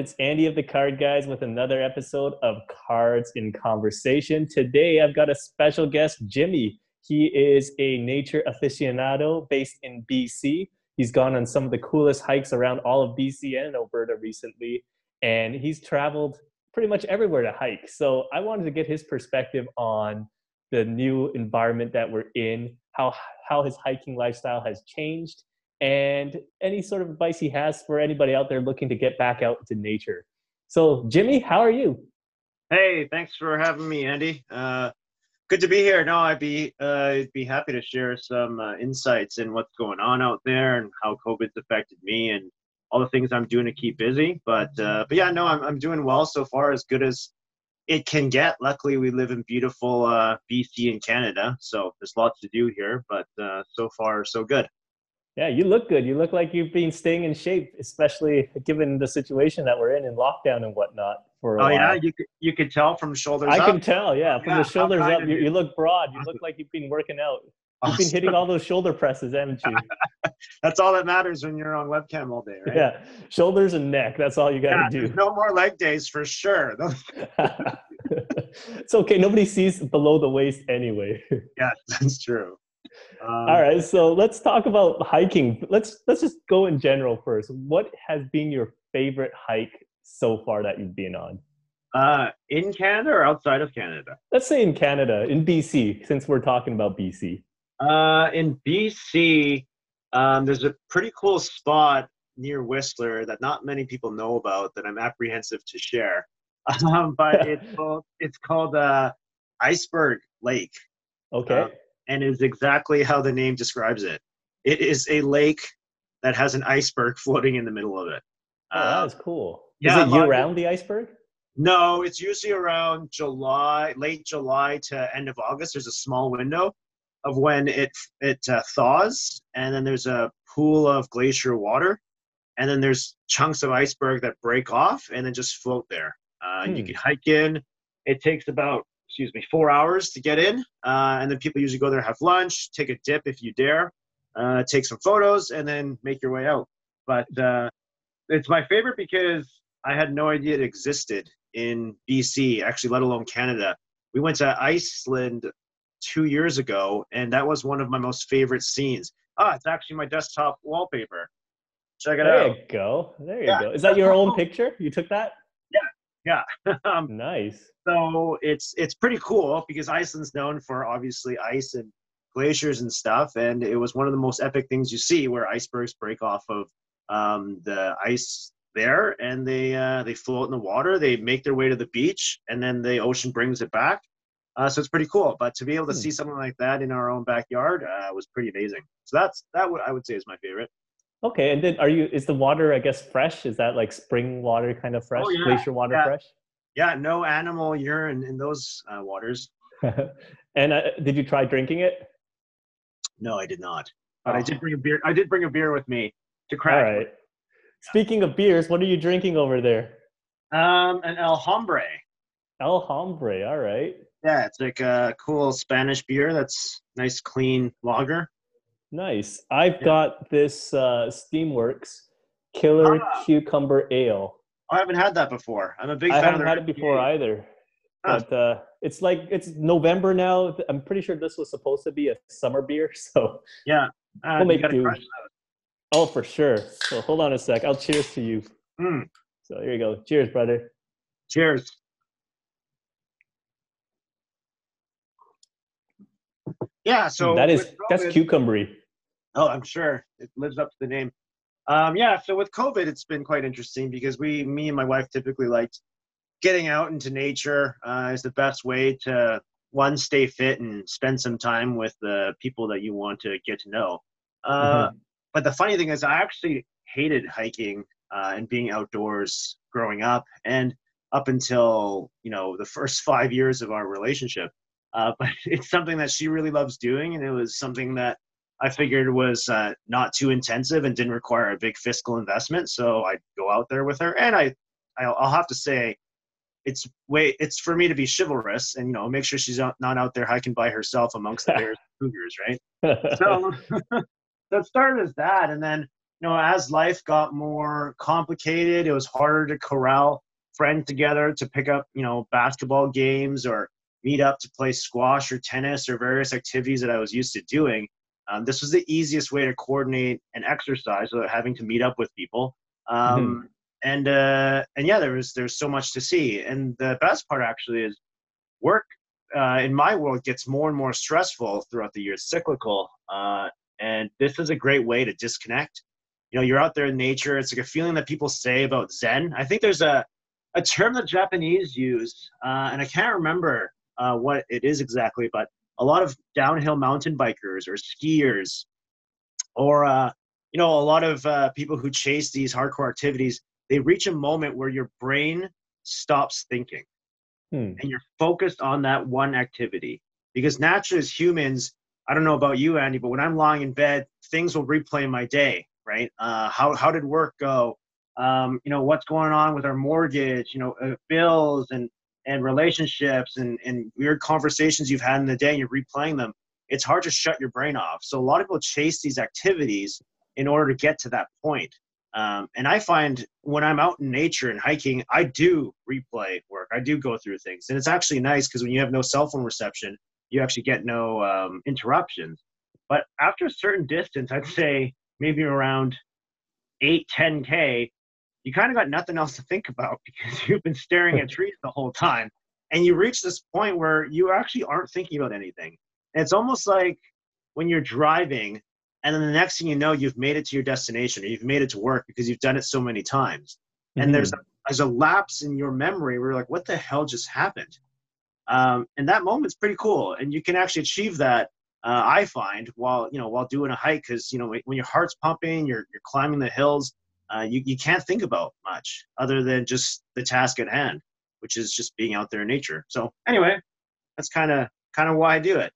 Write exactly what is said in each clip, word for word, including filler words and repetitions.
It's Andy of the Card Guys with another episode of Cards in Conversation. Today, I've got a special guest, Jimmy. He is a nature aficionado based in B C. He's gone on some of the coolest hikes around all of B C and Alberta recently, and he's traveled pretty much everywhere to hike. So I wanted to get his perspective on the new environment that we're in, how how his hiking lifestyle has changed, and any sort of advice he has for anybody out there looking to get back out into nature. So, Jimmy, how are you? Hey, thanks for having me, Andy. Uh, good to be here. No, I'd be uh, I'd be happy to share some uh, insights in what's going on out there and how COVID's affected me and all the things I'm doing to keep busy. But uh, but yeah, no, I'm I'm doing well so far, as good as it can get. Luckily, we live in beautiful uh, B C in Canada, so there's lots to do here. But uh, so far, so good. Yeah, you look good. You look like you've been staying in shape, especially given the situation that we're in in lockdown and whatnot. For a oh while. yeah, you could, you could tell from shoulders I up. I can tell, yeah, from yeah, the shoulders up. You, you look broad. You look like you've been working out. You've been hitting all those shoulder presses, haven't you? That's all that matters when you're on webcam all day, right? Yeah, shoulders and neck. That's all you got to yeah, do. No more leg days for sure. It's okay. Nobody sees below the waist anyway. Yeah, that's true. Um, all right, so let's talk about hiking. Let's let's just go in general first. What has been your favorite hike so far that you've been on? Uh, in Canada or outside of Canada? Let's say in Canada, in B C, since we're talking about B C. Uh, in B C, um, there's a pretty cool spot near Whistler that not many people know about that I'm apprehensive to share. Um, but it's called, it's called uh, Iceberg Lake. Okay. Um, and is exactly how the name describes it. It is a lake that has an iceberg floating in the middle of it. Oh, that was cool. Uh, is yeah, it year-round, the iceberg? No, it's usually around July, late July to end of August. There's a small window of when it it uh, thaws, and then there's a pool of glacier water, and then there's chunks of iceberg that break off and then just float there. Uh, hmm. You can hike in. It takes about excuse me, four hours to get in. Uh, and then people usually go there, have lunch, take a dip if you dare, uh, take some photos, and then make your way out. But uh, it's my favorite because I had no idea it existed in B C, actually, let alone Canada. We went to Iceland two years ago, and that was one of my most favorite scenes. Ah, it's actually my desktop wallpaper. Check it out. There you go. There you yeah. go. Is that your own picture? You took that? Yeah. Yeah. um, nice. So it's it's pretty cool because Iceland's known for obviously ice and glaciers and stuff, and it was one of the most epic things you see, where icebergs break off of um, the ice there, and they uh, they float in the water. They make their way to the beach, and then the ocean brings it back. Uh, so it's pretty cool. But to be able to hmm. see something like that in our own backyard uh, was pretty amazing. So that's that w- I would say is my favorite. Okay, and then are you? Is the water, I guess, fresh? Is that like spring water kind of fresh, oh, yeah, glacier water yeah. fresh? Yeah, no animal urine in those uh, waters. And uh, did you try drinking it? No, I did not. But oh. I did bring a beer. I did bring a beer with me to crack. All right. Yeah. Speaking of beers, what are you drinking over there? Um, an Alhambra. Alhambra. All right. Yeah, it's like a cool Spanish beer. That's nice, clean lager. Nice. I've got this uh, Steamworks Killer ah, Cucumber Ale. I haven't had that before. I'm a big fan of it. I haven't had it before either. Ah. But uh, it's like, it's November now. I'm pretty sure this was supposed to be a summer beer. So yeah, uh, we'll make do. Oh, for sure. So hold on a sec. I'll cheers to you. Mm. So here you go. Cheers, brother. Cheers. Yeah, so that is that's cucumbery. Oh, I'm sure it lives up to the name. Um, yeah, so with COVID, it's been quite interesting because we, me and my wife typically liked getting out into nature uh, is the best way to, one, stay fit and spend some time with the people that you want to get to know. Uh, mm-hmm. But the funny thing is I actually hated hiking uh, and being outdoors growing up and up until, you know, the first five years of our relationship. Uh, but it's something that she really loves doing, and it was something that I figured was uh, not too intensive and didn't require a big fiscal investment. So I'd go out there with her, and I, I'll, I'll have to say, it's way it's for me to be chivalrous and, you know, make sure she's not, not out there hiking by herself amongst the bears and cougars, right? So that started as that, and then you know, as life got more complicated, it was harder to corral friends together to pick up, you know, basketball games or meet up to play squash or tennis or various activities that I was used to doing. Um, this was the easiest way to coordinate an exercise without having to meet up with people. Um, mm-hmm. And uh, and yeah, there was there's so much to see. And the best part actually is work uh, in my world gets more and more stressful throughout the year, cyclical. Uh, and this is a great way to disconnect. You know, you're out there in nature. It's like a feeling that people say about Zen. I think there's a a term that Japanese use, uh, and I can't remember uh, what it is exactly, but a lot of downhill mountain bikers or skiers or, uh, you know, a lot of uh, people who chase these hardcore activities, they reach a moment where your brain stops thinking hmm. and you're focused on that one activity. Because naturally as humans, I don't know about you, Andy, but when I'm lying in bed, things will replay my day, right? Uh, how, how did work go? Um, you know, what's going on with our mortgage, you know, uh, bills and, and relationships and, and weird conversations you've had in the day and you're replaying them. It's hard to shut your brain off. So a lot of people chase these activities in order to get to that point. Um, and I find when I'm out in nature and hiking, I do replay work. I do go through things. And it's actually nice because when you have no cell phone reception, you actually get no um, interruptions. But after a certain distance, I'd say maybe around eight, ten K, you kind of got nothing else to think about because you've been staring at trees the whole time. And you reach this point where you actually aren't thinking about anything. And it's almost like when you're driving and then the next thing you know, you've made it to your destination or you've made it to work because you've done it so many times. Mm-hmm. And there's a, there's a lapse in your memory where you're like, what the hell just happened? Um, and that moment's pretty cool. And you can actually achieve that, uh, I find, while, you know, while doing a hike because, you know, when your heart's pumping, you're, you're climbing the hills, Uh, you, you can't think about much other than just the task at hand, which is just being out there in nature. So anyway, that's kind of kind of why I do it.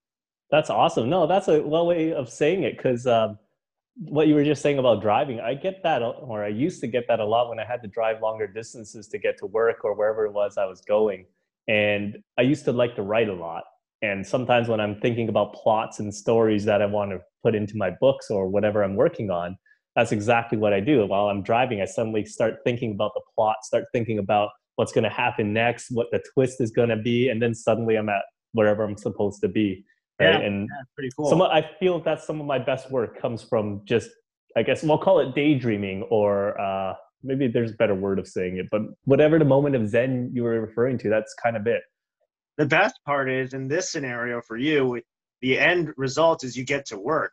That's awesome. No, that's a well way of saying it because um, what you were just saying about driving, I get that, or I used to get that a lot when I had to drive longer distances to get to work or wherever it was I was going. And I used to like to write a lot. And sometimes when I'm thinking about plots and stories that I want to put into my books or whatever I'm working on, that's exactly what I do. While I'm driving, I suddenly start thinking about the plot, start thinking about what's going to happen next, what the twist is going to be, and then suddenly I'm at wherever I'm supposed to be. Right? Yeah, and that's pretty cool. Some, I feel that some of my best work comes from just, I guess, we'll call it daydreaming, or uh, maybe there's a better word of saying it, but whatever the moment of Zen you were referring to, that's kind of it. The best part is, in this scenario for you, the end result is you get to work.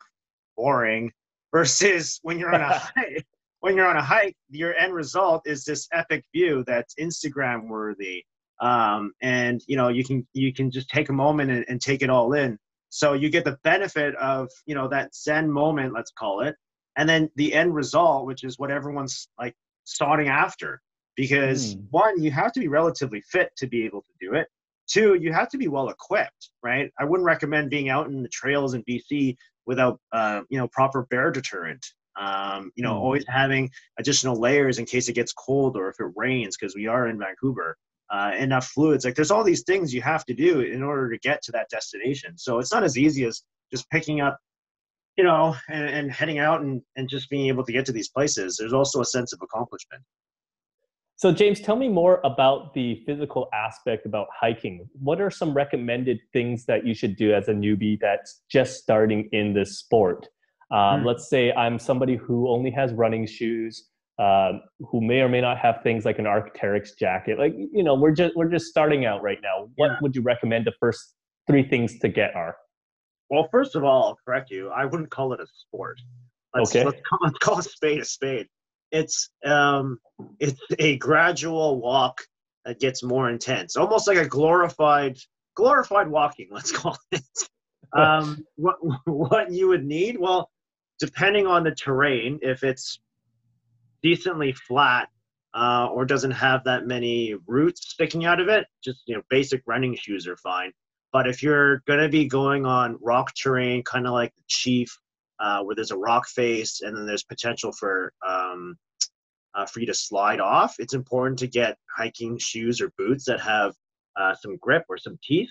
Boring. Versus when you're on a hike, when you're on a hike, your end result is this epic view that's Instagram worthy, um, and you know you can you can just take a moment and, and take it all in. So you get the benefit of you know that Zen moment, let's call it, and then the end result, which is what everyone's like starting after. Because mm. one, you have to be relatively fit to be able to do it. Two, you have to be well equipped, right? I wouldn't recommend being out in the trails in B C without, uh, you know, proper bear deterrent, um, you know, mm. always having additional layers in case it gets cold or if it rains, because we are in Vancouver, uh, enough fluids. Like there's all these things you have to do in order to get to that destination. So it's not as easy as just picking up, you know, and, and heading out and, and just being able to get to these places. There's also a sense of accomplishment. So James, tell me more about the physical aspect about hiking. What are some recommended things that you should do as a newbie that's just starting in this sport? Um, hmm. Let's say I'm somebody who only has running shoes, uh, who may or may not have things like an Arc'teryx jacket. Like, you know, we're just we're just starting out right now. What yeah. would you recommend the first three things to get are? Well, first of all, I'll correct you. I wouldn't call it a sport. Let's, okay. Let's call, let's call a spade a spade. It's um, it's a gradual walk that gets more intense, almost like a glorified glorified walking, let's call it. Um, what what you would need? Well, depending on the terrain, if it's decently flat uh, or doesn't have that many roots sticking out of it, just you know, basic running shoes are fine. But if you're gonna be going on rock terrain, kind of like the Chief. Uh, where there's a rock face and then there's potential for um, uh, for you to slide off, it's important to get hiking shoes or boots that have uh, some grip or some teeth.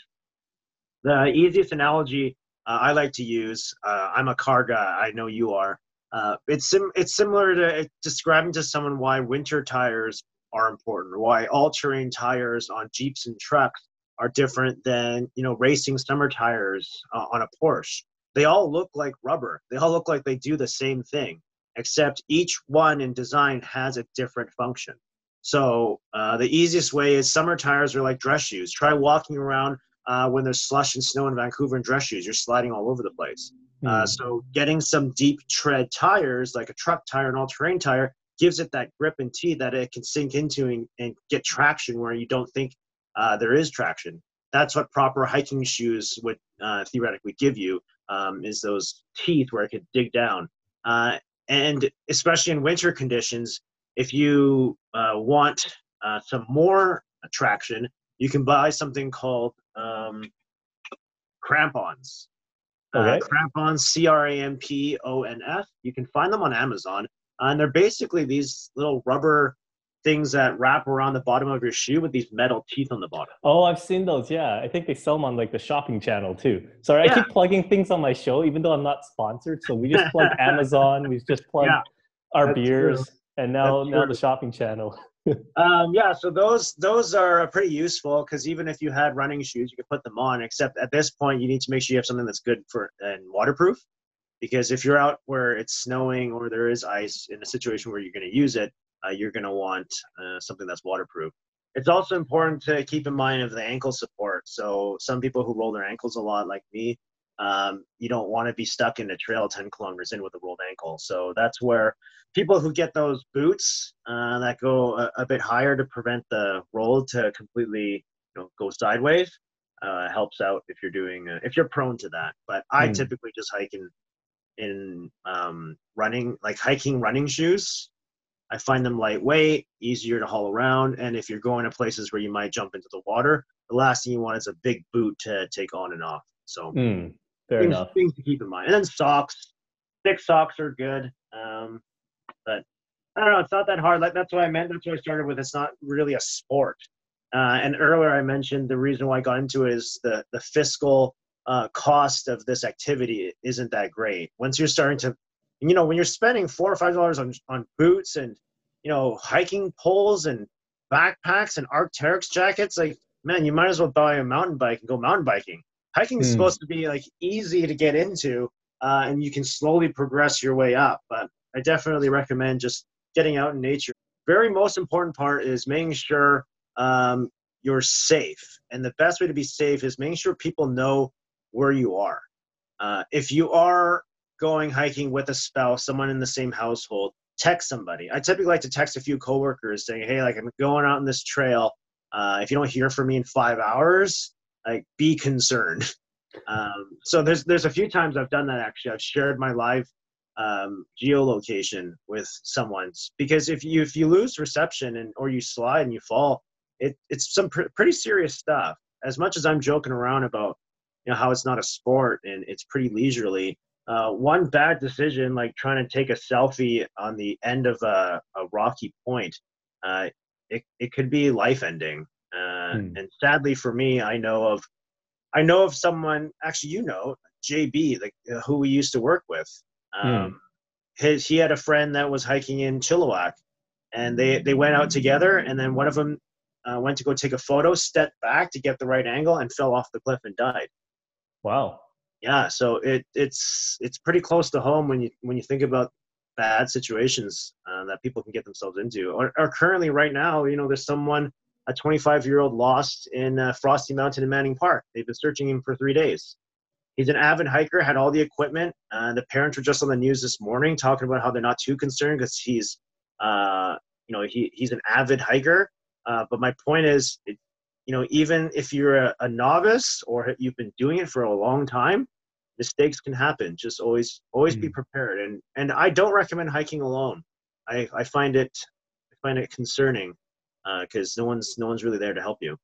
The easiest analogy uh, I like to use, uh, I'm a car guy, I know you are, Uh, it's sim it's similar to describing to someone why winter tires are important, why all-terrain tires on Jeeps and trucks are different than, you know, racing summer tires uh, on a Porsche. They all look like rubber. They all look like they do the same thing, except each one in design has a different function. So uh, the easiest way is summer tires are like dress shoes. Try walking around uh, when there's slush and snow in Vancouver in dress shoes. You're sliding all over the place. Uh, so getting some deep tread tires, like a truck tire, an all-terrain tire, gives it that grip and tee that it can sink into and, and get traction where you don't think uh, there is traction. That's what proper hiking shoes would uh, theoretically give you, um, is those teeth where it could dig down. Uh, and especially in winter conditions, if you uh, want uh, some more traction, you can buy something called um, crampons. Okay. Uh, crampons, C R A M P O N F. You can find them on Amazon. Uh, and they're basically these little rubber things that wrap around the bottom of your shoe with these metal teeth on the bottom. Oh, I've seen those, yeah. I think they sell them on like the shopping channel too. Sorry, yeah. I keep plugging things on my show, even though I'm not sponsored. So we just plug Amazon, we just plug yeah, our beers, true. and now, now the shopping channel. um, yeah, so those those are pretty useful because even if you had running shoes, you could put them on, except at this point you need to make sure you have something that's good for and waterproof, because if you're out where it's snowing or there is ice in a situation where you're going to use it, uh, you're going to want uh, something that's waterproof. It's also important to keep in mind of the ankle support. So some people who roll their ankles a lot, like me, um, you don't want to be stuck in a trail ten kilometers in with a rolled ankle. So that's where people who get those boots uh, that go a, a bit higher to prevent the roll to completely, you know, go sideways uh, helps out if you're doing, uh, if you're prone to that. But I mm. typically just hike in, in um, running, like hiking running shoes. I find them lightweight, easier to haul around. And if you're going to places where you might jump into the water, the last thing you want is a big boot to take on and off. So mm, fair things, enough. things to keep in mind. And then socks, thick socks are good. Um, But I don't know, it's not that hard. Like, that's what I meant. That's what I started with. It's not really a sport. Uh, and earlier I mentioned the reason why I got into it is the, the fiscal uh, cost of this activity isn't that great. Once you're starting to, you know, when you're spending four or five dollars on, on boots and, you know, hiking poles and backpacks and Arc'teryx jackets, like, man, you might as well buy a mountain bike and go mountain biking. Hiking is mm. supposed to be like easy to get into uh, and you can slowly progress your way up. But I definitely recommend just getting out in nature. Very most important part is making sure um, you're safe. And the best way to be safe is making sure people know where you are. Uh, if you are going hiking with a spouse, someone in the same household, text somebody. I typically like to text a few coworkers saying, hey, like, I'm going out on this trail. Uh, if you don't hear from me in five hours, like, be concerned. um, so there's, there's a few times I've done that, actually. I've shared my live um geolocation with someone's, because if you if you lose reception and or you slide and you fall, it it's some pr pretty serious stuff. As much as I'm joking around about, you know, how it's not a sport and it's pretty leisurely, uh one bad decision, like trying to take a selfie on the end of a, a rocky point, uh it, it could be life-ending. uh hmm. And sadly for me, I know of I know of someone, actually, you know, J B, like, uh, who we used to work with. Um, hmm. his, he had a friend that was hiking in Chilliwack, and they, they went out together, and then one of them uh, went to go take a photo, stepped back to get the right angle, and fell off the cliff and died. Wow. Yeah. So it, it's, it's pretty close to home when you, when you think about bad situations uh, that people can get themselves into, or, or currently right now, you know, there's someone, a twenty-five year old lost in uh, Frosty Mountain in Manning Park. They've been searching him for three days. He's an avid hiker, had all the equipment. Uh, the parents were just on the news this morning talking about how they're not too concerned because he's, uh, you know, he, he's an avid hiker. Uh, but my point is, it, you know, even if you're a, a novice or you've been doing it for a long time, mistakes can happen. Just always, always mm. be prepared. And and I don't recommend hiking alone. I, I find it, I find it concerning because uh, no one's, no one's really there to help you.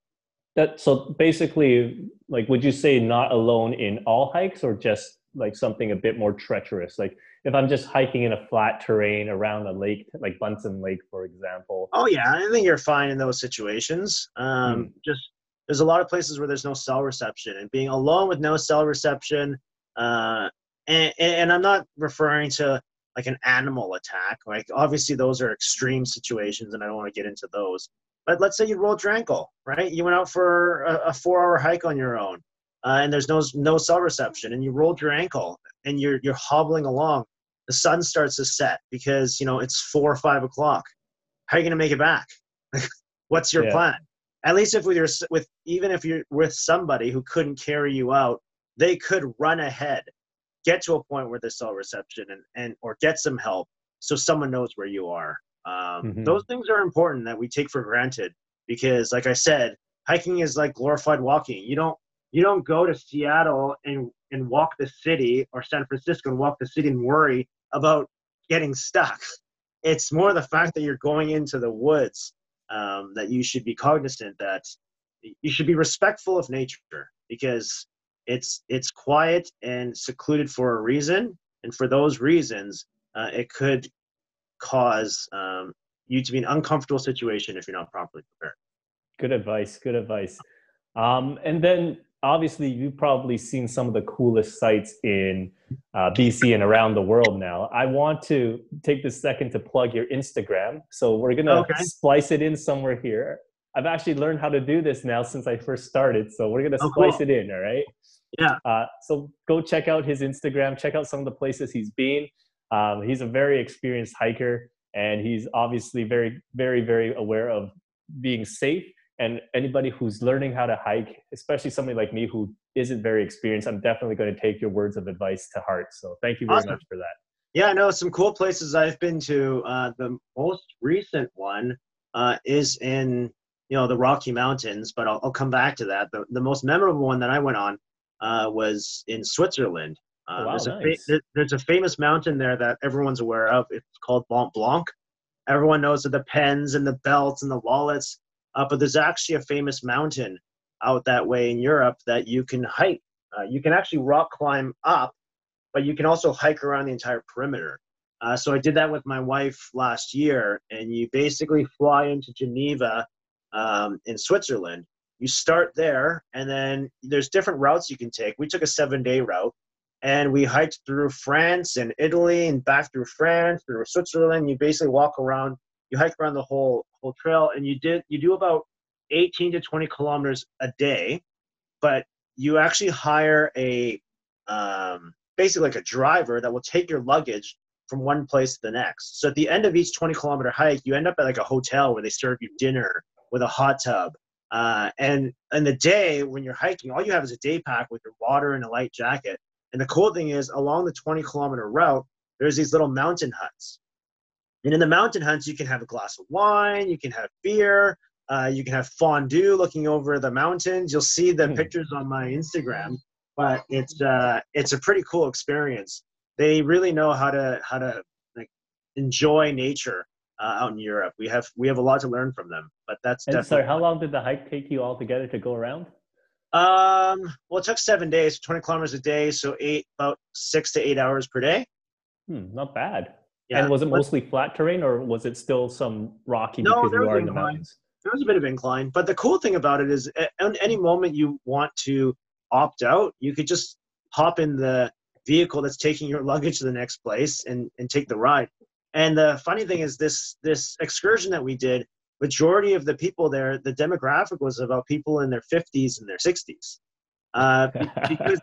That, so basically, like, would you say not alone in all hikes, or just like something a bit more treacherous? Like if I'm just hiking in a flat terrain around a lake, like Bunsen Lake, for example. Oh yeah, I think you're fine in those situations. Um, mm. Just there's a lot of places where there's no cell reception, and being alone with no cell reception. Uh, and, and I'm not referring to like an animal attack. Like, obviously those are extreme situations and I don't want to get into those. But let's say you rolled your ankle, right? You went out for a, a four-hour hike on your own, uh, and there's no no cell reception, and you rolled your ankle, and you're you're hobbling along. The sun starts to set because you know it's four or five o'clock. How are you going to make it back? What's your yeah. plan? At least if with your with even if you're with somebody who couldn't carry you out, they could run ahead, get to a point where there's cell reception, and and or get some help so someone knows where you are. Um, mm-hmm. Those things are important that we take for granted because, like I said, hiking is like glorified walking. You don't you don't go to Seattle and, and walk the city, or San Francisco and walk the city and worry about getting stuck. It's more the fact that you're going into the woods um, that you should be cognizant that you should be respectful of nature because it's it's quiet and secluded for a reason, and for those reasons, uh, it could cause um, you to be in an uncomfortable situation if you're not properly prepared. Good advice. Good advice. Um, and then obviously you've probably seen some of the coolest sites in uh, B C and around the world now. I want to take this second to plug your Instagram. So we're going to okay. splice it in somewhere here. I've actually learned how to do this now since I first started. So we're going to oh, splice cool. it in. All right. Yeah. Uh, so go check out his Instagram, check out some of the places he's been. Um, he's a very experienced hiker, and he's obviously very, very, very aware of being safe. And anybody who's learning how to hike, especially somebody like me who isn't very experienced, I'm definitely going to take your words of advice to heart. So thank you very awesome. much for that. Yeah, I know some cool places I've been to. Uh, the most recent one uh, is in, you know, the Rocky Mountains, but I'll, I'll come back to that. The, the most memorable one that I went on uh, was in Switzerland. Uh, wow, there's, nice. a fa- there's a famous mountain there that everyone's aware of. It's called Mont Blanc. Everyone knows of the pens and the belts and the wallets, uh, but there's actually a famous mountain out that way in Europe that you can hike. Uh, you can actually rock climb up, but you can also hike around the entire perimeter. Uh, so I did that with my wife last year, and you basically fly into Geneva um, in Switzerland. You start there, and then there's different routes you can take. We took a seven-day route. And we hiked through France and Italy and back through France, through Switzerland. You basically walk around, you hike around the whole whole trail, and you did you do about eighteen to twenty kilometers a day, but you actually hire a um, basically like a driver that will take your luggage from one place to the next. So at the end of each twenty kilometer hike, you end up at like a hotel where they serve you dinner with a hot tub. Uh, and in the day when you're hiking, all you have is a day pack with your water and a light jacket. And the cool thing is, along the twenty kilometer route, there's these little mountain huts. And in the mountain huts, you can have a glass of wine, you can have beer, uh, you can have fondue looking over the mountains. You'll see the pictures on my Instagram, but it's uh, it's a pretty cool experience. They really know how to how to like enjoy nature uh, out in Europe. We have we have a lot to learn from them. But that's and definitely. Sorry, how long did the hike take you all together to go around? Um, well, it took seven days, twenty kilometers a day. So eight, about six to eight hours per day. Hmm, not bad. Yeah. And was it mostly flat terrain, or was it still some rocky? No, because there you was are in the mountains? There was a bit of incline, but the cool thing about it is at any moment you want to opt out, you could just hop in the vehicle that's taking your luggage to the next place and, and take the ride. And the funny thing is this, this excursion that we did, majority of the people there, the demographic was about people in their fifties and their sixties. Uh, because,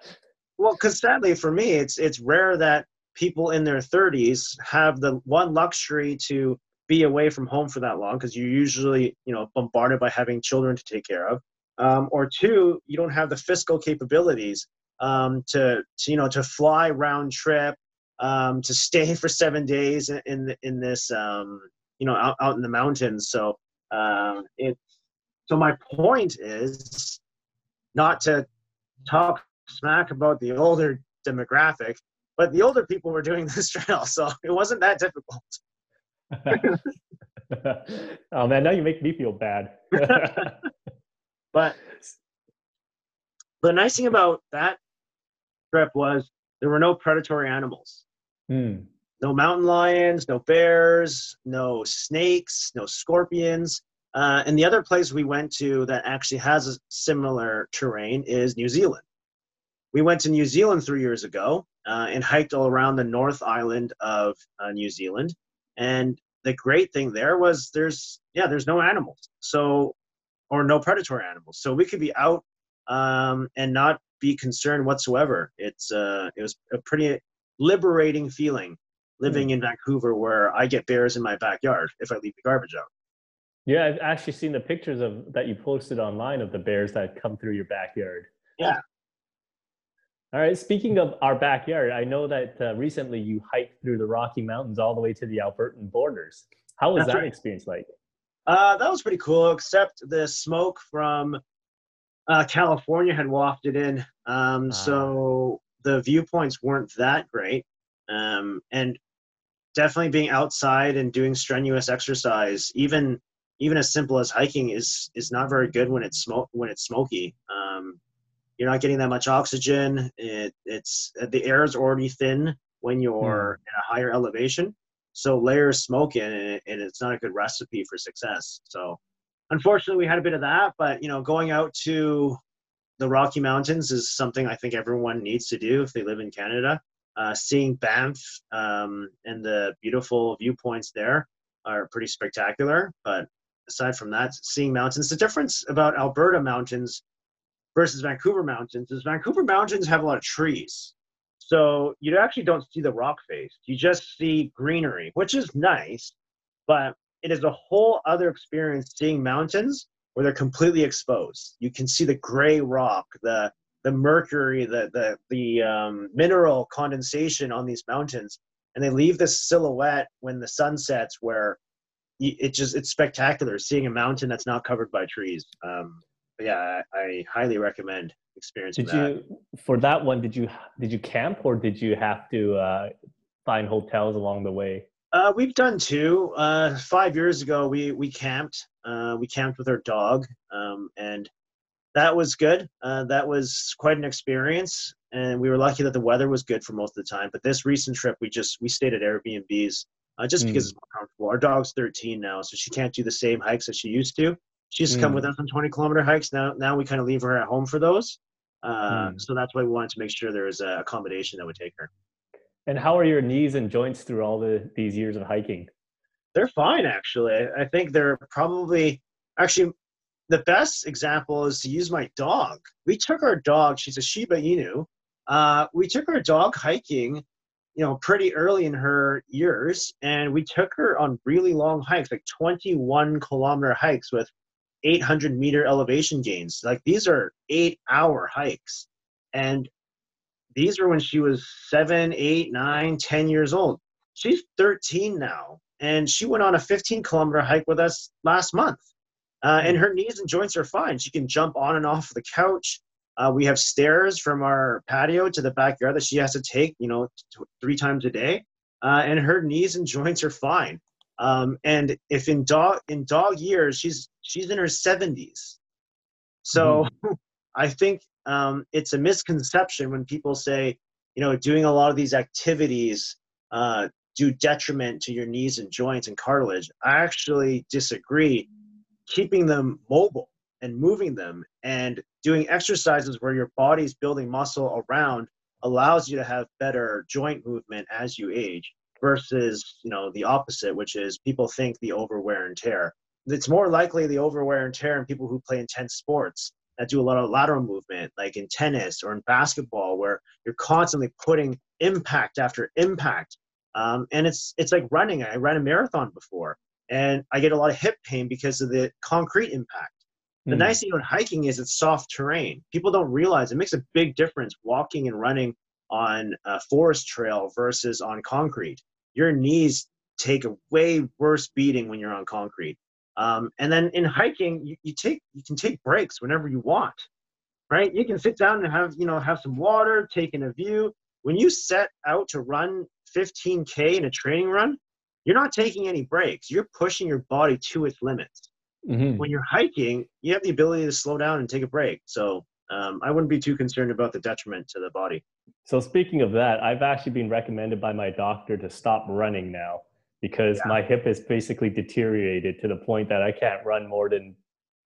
well, because sadly for me, it's it's rare that people in their thirties have the one luxury to be away from home for that long, because you're usually, you know, bombarded by having children to take care of, um, or two, you don't have the fiscal capabilities um, to, to you know to fly round trip, um, to stay for seven days in in, in this um, you know out, out in the mountains. So. Um, it, so my point is not to talk smack about the older demographic, but the older people were doing this trail, so it wasn't that difficult. Oh man, now you make me feel bad. But the nice thing about that trip was there were no predatory animals. Mm. No mountain lions, no bears, no snakes, no scorpions. Uh, and the other place we went to that actually has a similar terrain is New Zealand. we went to New Zealand three years ago uh, and hiked all around the North Island of uh, New Zealand. And the great thing there was there's, yeah, there's no animals. So, or no predatory animals. So we could be out um, and not be concerned whatsoever. It's uh, it was a pretty liberating feeling living in Vancouver, where I get bears in my backyard if I leave the garbage out. Yeah, I've actually seen the pictures of that you posted online of the bears that come through your backyard. Yeah. All right, speaking of our backyard, I know that uh, recently you hiked through the Rocky Mountains all the way to the Albertan borders. How was That's that right. experience like? Uh, that was pretty cool, except the smoke from uh, California had wafted in, um, uh. so the viewpoints weren't that great. Um, and definitely being outside and doing strenuous exercise, even even as simple as hiking, is is not very good when it's smoke when it's smoky. Um, you're not getting that much oxygen. It it's the air is already thin when you're hmm. at a higher elevation, so layers smoke in, and, it, and it's not a good recipe for success. So, unfortunately, we had a bit of that. But you know, going out to the Rocky Mountains is something I think everyone needs to do if they live in Canada. Uh, seeing Banff um, and the beautiful viewpoints there are pretty spectacular. But aside from that, seeing mountains, the difference about Alberta mountains versus Vancouver mountains is Vancouver mountains have a lot of trees. So you actually don't see the rock face. You just see greenery, which is nice, but it is a whole other experience seeing mountains where they're completely exposed. You can see the gray rock, the the mercury, the the the um, mineral condensation on these mountains, and they leave this silhouette when the sun sets, where it just it's spectacular seeing a mountain that's not covered by trees. Um, but yeah, I, I highly recommend experiencing did that. You, for that one, did you did you camp or did you have to uh, find hotels along the way? Uh, we've done two. Uh, five years ago, we we camped. Uh, we camped with our dog, um, and. That was good. Uh, that was quite an experience, and we were lucky that the weather was good for most of the time. But this recent trip, we just we stayed at Airbnbs uh, just mm. because it's more comfortable. Our dog's thirteen now, so she can't do the same hikes that she used to. She used to mm. come with us on twenty kilometer hikes. Now, now we kind of leave her at home for those. Uh, mm. So that's why we wanted to make sure there was an accommodation that would take her. And how are your knees and joints through all the these years of hiking? They're fine, actually. I think they're probably actually. The best example is to use my dog. We took our dog, she's a Shiba Inu. Uh, we took our dog hiking, you know, pretty early in her years. And we took her on really long hikes, like twenty-one kilometer hikes with eight hundred meter elevation gains. Like these are eight hour hikes. And these were when she was seven, eight, nine, ten years old. She's thirteen now. And she went on a fifteen kilometer hike with us last month. Uh, and her knees and joints are fine. She can jump on and off the couch. Uh, we have stairs from our patio to the backyard that she has to take, you know, t- three times a day. Uh, and her knees and joints are fine. Um, and if in dog in dog years, she's she's in her seventies. So mm-hmm. I think um, it's a misconception when people say, you know, doing a lot of these activities uh, do detriment to your knees and joints and cartilage. I actually disagree. Keeping them mobile and moving them and doing exercises where your body's building muscle around allows you to have better joint movement as you age versus, you know, the opposite, which is people think the over wear and tear. It's more likely the over wear and tear in people who play intense sports that do a lot of lateral movement, like in tennis or in basketball, where you're constantly putting impact after impact. Um, and it's it's like running. I ran a marathon before. And I get a lot of hip pain because of the concrete impact. The mm. nice thing about hiking is it's soft terrain. People don't realize it makes a big difference walking and running on a forest trail versus on concrete. Your knees take a way worse beating when you're on concrete. Um, and then in hiking, you, you take you can take breaks whenever you want, right? You can sit down and have you know have some water, take in a view. When you set out to run fifteen K in a training run, you're not taking any breaks. You're pushing your body to its limits. Mm-hmm. When you're hiking, you have the ability to slow down and take a break. So um, I wouldn't be too concerned about the detriment to the body. So speaking of that, I've actually been recommended by my doctor to stop running now because yeah. my hip is basically deteriorated to the point that I can't run more than,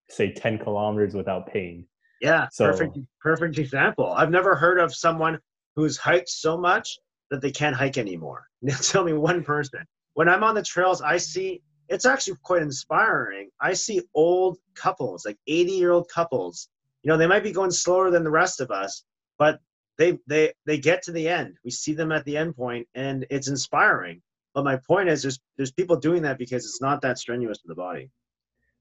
say, ten kilometers without pain. Yeah, so, perfect, perfect example. I've never heard of someone who's hiked so much that they can't hike anymore. Tell me one person. When I'm on the trails, I see, it's actually quite inspiring. I see old couples, like eighty-year-old couples. You know, they might be going slower than the rest of us, but they they they get to the end. We see them at the end point, and it's inspiring. But my point is, there's there's people doing that because it's not that strenuous to the body.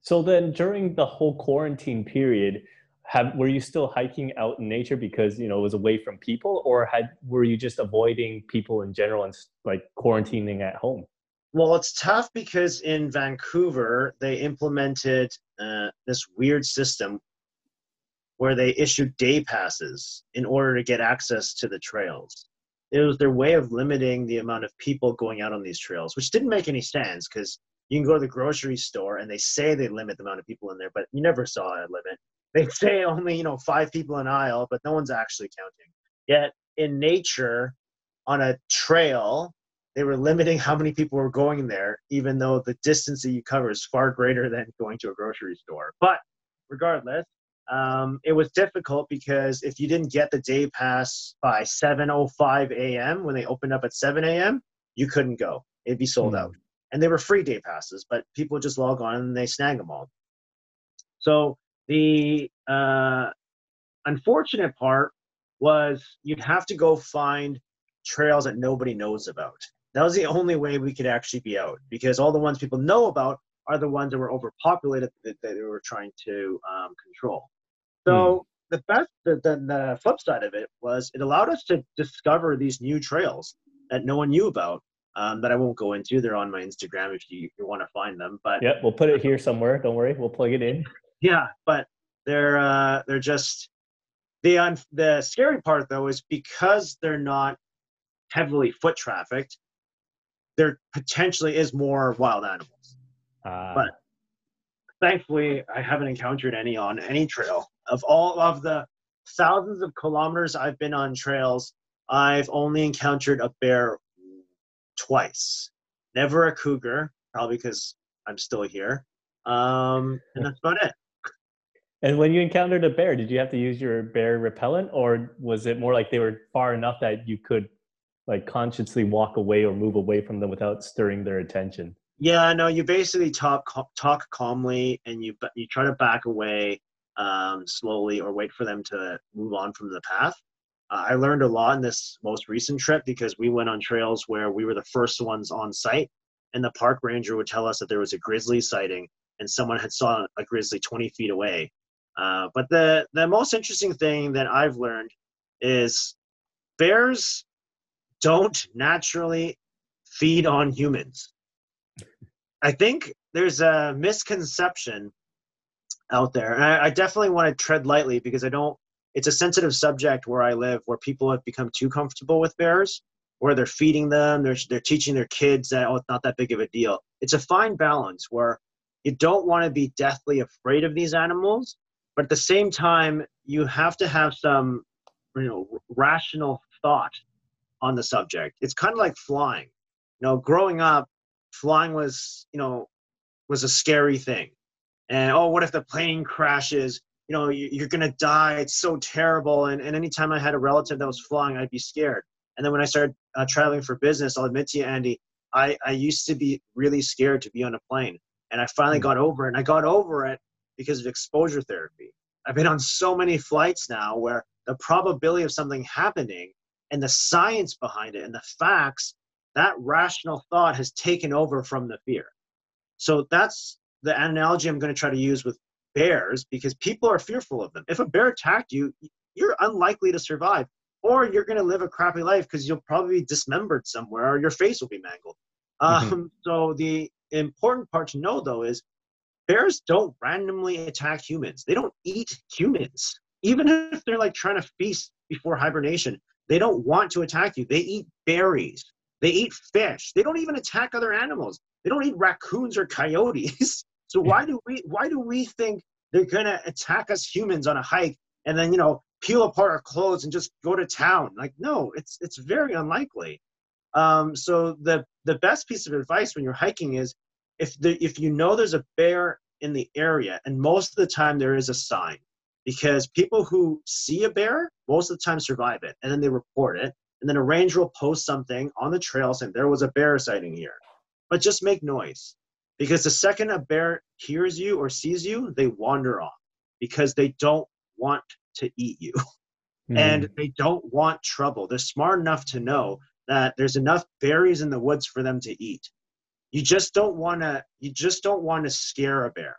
So then, during the whole quarantine period, have were you still hiking out in nature because you know it was away from people, or had were you just avoiding people in general and like quarantining at home? Well, it's tough because in Vancouver they implemented uh, this weird system where they issued day passes in order to get access to the trails. It was their way of limiting the amount of people going out on these trails, which didn't make any sense because you can go to the grocery store and they say they limit the amount of people in there, but you never saw a limit. They say only, you know, five people an aisle, but no one's actually counting. Yet in nature, on a trail, they were limiting how many people were going there, even though the distance that you cover is far greater than going to a grocery store. But regardless, Um, it was difficult because if you didn't get the day pass by seven oh five a m when they opened up at seven a m, you couldn't go. It'd be sold mm. out. And they were free day passes, but people just log on and they snag them all. So the uh, unfortunate part was you'd have to go find trails that nobody knows about. That was the only way we could actually be out because all the ones people know about are the ones that were overpopulated that they were trying to um, control. So the best, the, the, the flip side of it was it allowed us to discover these new trails that no one knew about, um, that I won't go into. They're on my Instagram if you, you want to find them. But yeah, we'll put it here somewhere. Don't worry, we'll plug it in. Yeah, but they're uh, they're just the un- the scary part though is because they're not heavily foot trafficked, there potentially is more wild animals. Uh, but thankfully, I haven't encountered any on any trail. Of all of the thousands of kilometers I've been on trails, I've only encountered a bear twice. Never a cougar, probably because I'm still here. Um, and that's about it. And when you encountered a bear, did you have to use your bear repellent? Or was it more like they were far enough that you could like consciously walk away or move away from them without stirring their attention? Yeah, no, you basically talk talk calmly and you you try to back away um, slowly or wait for them to move on from the path. Uh, I learned a lot in this most recent trip because we went on trails where we were the first ones on site and the park ranger would tell us that there was a grizzly sighting and someone had saw a grizzly twenty feet away. Uh, but the, the most interesting thing that I've learned is bears don't naturally feed on humans. I think there's a misconception out there, and I, I definitely want to tread lightly because I don't, it's a sensitive subject where I live, where people have become too comfortable with bears, where they're feeding them, they're, they're teaching their kids that, oh, it's not that big of a deal. It's a fine balance where you don't want to be deathly afraid of these animals, but at the same time, you have to have some, you know, rational thought on the subject. It's kind of like flying. You know, growing up, flying was, you know, was a scary thing. And, oh, what if the plane crashes? You know, you, you're going to die. It's so terrible. And, and anytime I had a relative that was flying, I'd be scared. And then when I started uh, traveling for business, I'll admit to you, Andy, I, I used to be really scared to be on a plane. And I finally got over it. And I got over it because of exposure therapy. I've been on so many flights now where the probability of something happening and the science behind it and the facts, that rational thought has taken over from the fear. So that's the analogy I'm going to try to use with bears because people are fearful of them. If a bear attacked you, you're unlikely to survive, or you're going to live a crappy life because you'll probably be dismembered somewhere or your face will be mangled. Mm-hmm. Um, so the important part to know, though, is bears don't randomly attack humans. They don't eat humans. Even if they're like trying to feast before hibernation, they don't want to attack you. They eat berries. They eat fish. They don't even attack other animals. They don't eat raccoons or coyotes. So why do we why do we think they're gonna attack us humans on a hike and then, you know, peel apart our clothes and just go to town? Like, no, it's it's very unlikely. Um, so the the best piece of advice when you're hiking is if the if you know there's a bear in the area, and most of the time there is a sign. because people who see a bear most of the time survive it, and then they report it, and then a ranger will post something on the trail saying there was a bear sighting here. But just make noise, because the second a bear hears you or sees you, they wander off because they don't want to eat you. Mm. And they don't want trouble. They're smart enough to know that there's enough berries in the woods for them to eat. You just don't want to, you just don't want to scare a bear.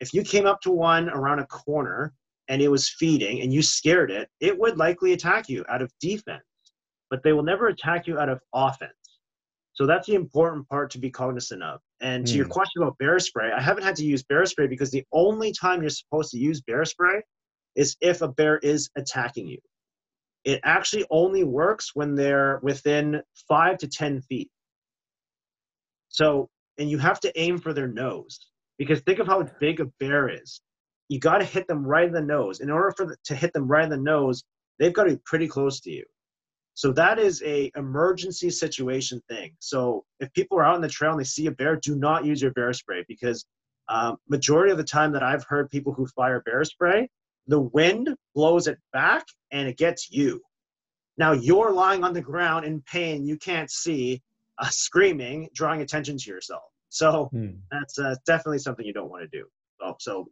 If you came up to one around a corner and it was feeding and you scared it, it would likely attack you out of defense, but they will never attack you out of offense. So that's the important part to be cognizant of. And to mm. your question about bear spray, I haven't had to use bear spray because the only time you're supposed to use bear spray is if a bear is attacking you. It actually only works when they're within five to ten feet. So, and you have to aim for their nose, because think of how big a bear is. You got to hit them right in the nose. In order for the, to hit them right in the nose, they've got to be pretty close to you. So that is a emergency situation thing. So if people are out on the trail and they see a bear, do not use your bear spray, because um, majority of the time that I've heard people who fire bear spray, the wind blows it back and it gets you. Now you're lying on the ground in pain, you can't see, uh, screaming, drawing attention to yourself. So hmm. that's uh, definitely something you don't want to do. So, so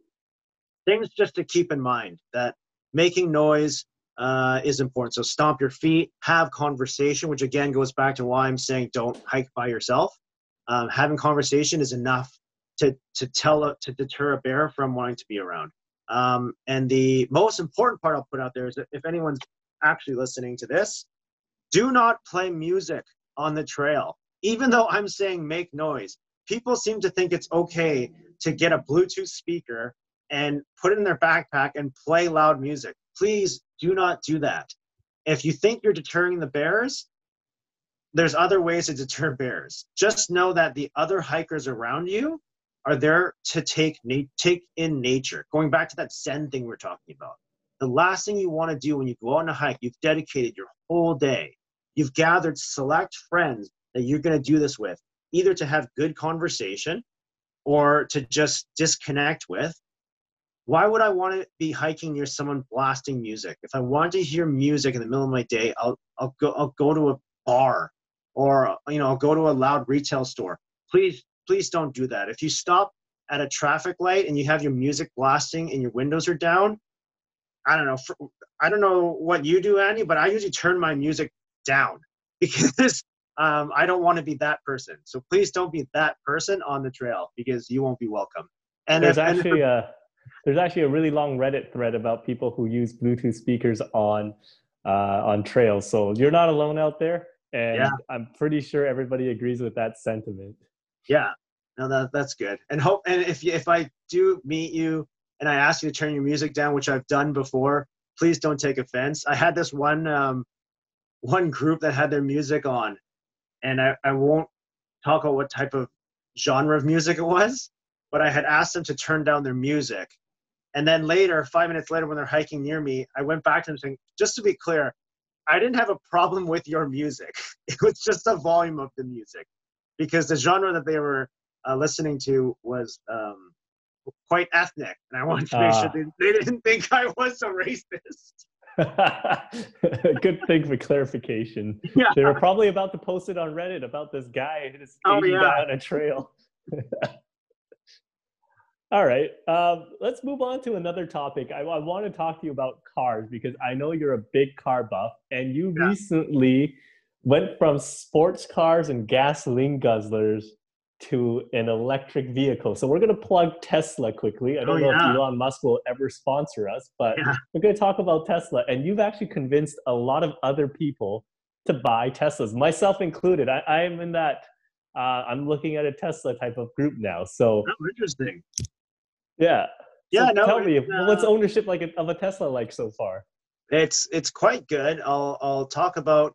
things just to keep in mind, that making noise uh, is important. So stomp your feet, have conversation, which again goes back to why I'm saying don't hike by yourself. Um, having conversation is enough to, to, tell a, to deter a bear from wanting to be around. Um, and the most important part I'll put out there is that if anyone's actually listening to this, do not play music on the trail. Even though I'm saying make noise, people seem to think it's okay to get a Bluetooth speaker and put it in their backpack and play loud music. Please do not do that. If you think you're deterring the bears, there's other ways to deter bears. Just know that the other hikers around you are there to take na- take in nature. Going back to that Zen thing we're talking about. The last thing you want to do when you go on a hike, you've dedicated your whole day. You've gathered select friends that you're going to do this with, either to have good conversation or to just disconnect with. Why would I want to be hiking near someone blasting music? If I want to hear music in the middle of my day, I'll I'll go I'll go to a bar, or you know, I'll go to a loud retail store. Please Please don't do that. If you stop at a traffic light and you have your music blasting and your windows are down, I don't know. For, I don't know what you do, Andy, but I usually turn my music down because um, I don't want to be that person. So please don't be that person on the trail, because you won't be welcome. And there's if, actually and if, a, there's actually a really long Reddit thread about people who use Bluetooth speakers on uh, on trails. So you're not alone out there, and yeah. I'm pretty sure everybody agrees with that sentiment. Yeah, no, that, that's good. And hope, and if if I do meet you and I ask you to turn your music down, which I've done before, please don't take offense. I had this one um, one group that had their music on, and I, I won't talk about what type of genre of music it was, but I had asked them to turn down their music. And then later, five minutes later, when they're hiking near me, I went back to them saying, just to be clear, I didn't have a problem with your music. It was just the volume of the music, because the genre that they were uh, listening to was um, quite ethnic. And I wanted to make uh, sure they, they didn't think I was a racist. Good thing for clarification. Yeah. They were probably about to post it on Reddit about this guy who's oh, yeah. down a trail. All right, um, let's move on to another topic. I, I want to talk to you about cars, because I know you're a big car buff, and you yeah. recently went from sports cars and gasoline guzzlers to an electric vehicle. So we're going to plug Tesla quickly. I don't oh, know yeah. if Elon Musk will ever sponsor us, but yeah. we're going to talk about Tesla. And you've actually convinced a lot of other people to buy Teslas, myself included. I, I'm in that, uh, I'm looking at a Tesla type of group now. So oh, interesting. Yeah. Yeah. So no, tell me, uh, what's ownership like of a Tesla like so far? It's it's quite good. I'll I'll talk about,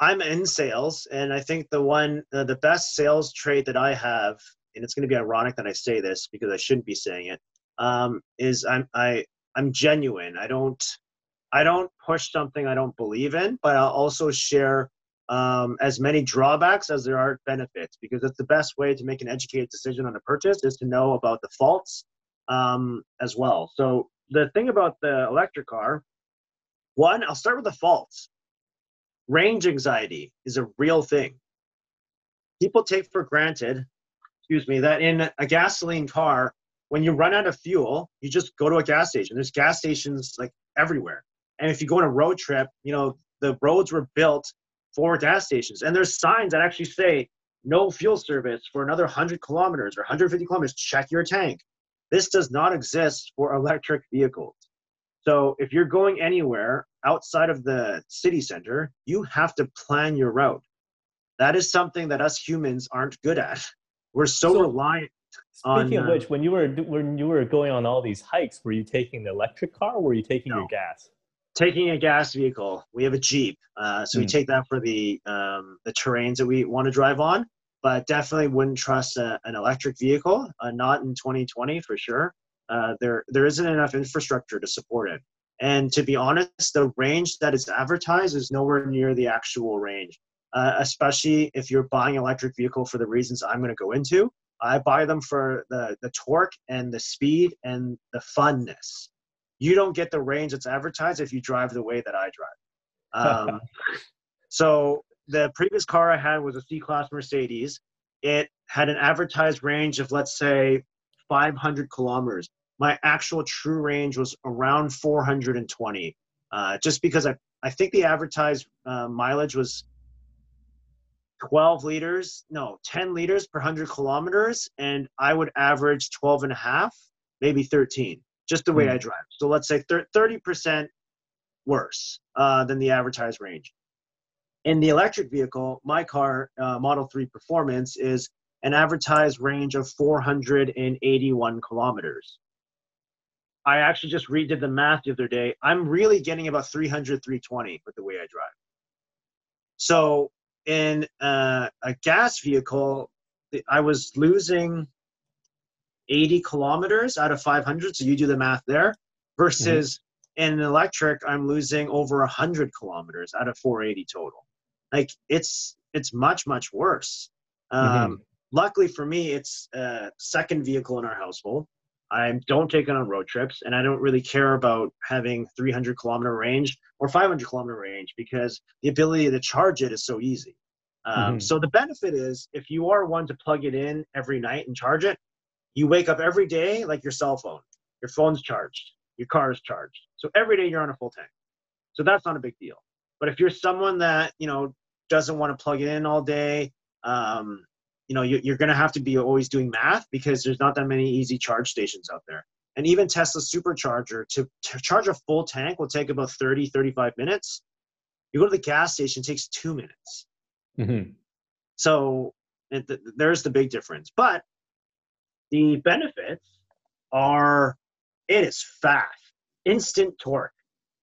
I'm in sales, and I think the one, uh, the best sales trait that I have, and it's going to be ironic that I say this because I shouldn't be saying it, um, is I'm I I'm genuine. I don't I don't push something I don't believe in, but I'll also share um, as many drawbacks as there are benefits, because that's the best way to make an educated decision on a purchase, is to know about the faults um, as well. So the thing about the electric car, one, I'll start with the faults. Range anxiety is a real thing. People take for granted, excuse me, that in a gasoline car, when you run out of fuel, you just go to a gas station. There's gas stations like everywhere. And if you go on a road trip, you know, the roads were built for gas stations. And there's signs that actually say, no fuel service for another one hundred kilometers or one hundred fifty kilometers, check your tank. This does not exist for electric vehicles. So if you're going anywhere outside of the city center, you have to plan your route. That is something that us humans aren't good at. We're so, so reliant on... Speaking of which, when you, were, when you were going on all these hikes, were you taking the electric car or were you taking no, your gas? Taking a gas vehicle. We have a Jeep. Uh, so mm. we take that for the, um, the terrains that we want to drive on. But definitely wouldn't trust a, an electric vehicle, uh, not in twenty twenty for sure. Uh, there, there isn't enough infrastructure to support it. And to be honest, the range that is advertised is nowhere near the actual range, uh, especially if you're buying an electric vehicle for the reasons I'm going to go into. I buy them for the, the torque and the speed and the funness. You don't get the range that's advertised if you drive the way that I drive. Um, so... The previous car I had was a C-Class Mercedes. It had an advertised range of, let's say, five hundred kilometers. My actual true range was around four hundred twenty, uh, just because I, I think the advertised uh, mileage was twelve liters, no, ten liters per one hundred kilometers, and I would average twelve and a half, maybe thirteen, just the way mm. I drive. So let's say thirty percent worse uh, than the advertised range. In the electric vehicle, my car, uh, Model three Performance, is an advertised range of four hundred eighty-one kilometers. I actually just redid the math the other day. I'm really getting about three hundred, three twenty with the way I drive. So in uh, a gas vehicle, I was losing eighty kilometers out of five hundred, so you do the math there, versus mm-hmm. in electric, I'm losing over one hundred kilometers out of four eighty total. Like it's, it's much, much worse. Um, mm-hmm. Luckily for me, it's a second vehicle in our household. I don't take it on road trips and I don't really care about having three hundred kilometer range or five hundred kilometer range because the ability to charge it is so easy. Um, mm-hmm. So the benefit is if you are one to plug it in every night and charge it, you wake up every day, like your cell phone, your phone's charged, your car is charged. So every day you're on a full tank. So that's not a big deal. But if you're someone that, you know, doesn't want to plug it in all day, um, you know, you, you're going to have to be always doing math because there's not that many easy charge stations out there. And even Tesla's supercharger, to, to charge a full tank will take about thirty, thirty-five minutes. You go to the gas station, it takes two minutes. Mm-hmm. So it, th- there's the big difference. But the benefits are it is fast, instant torque,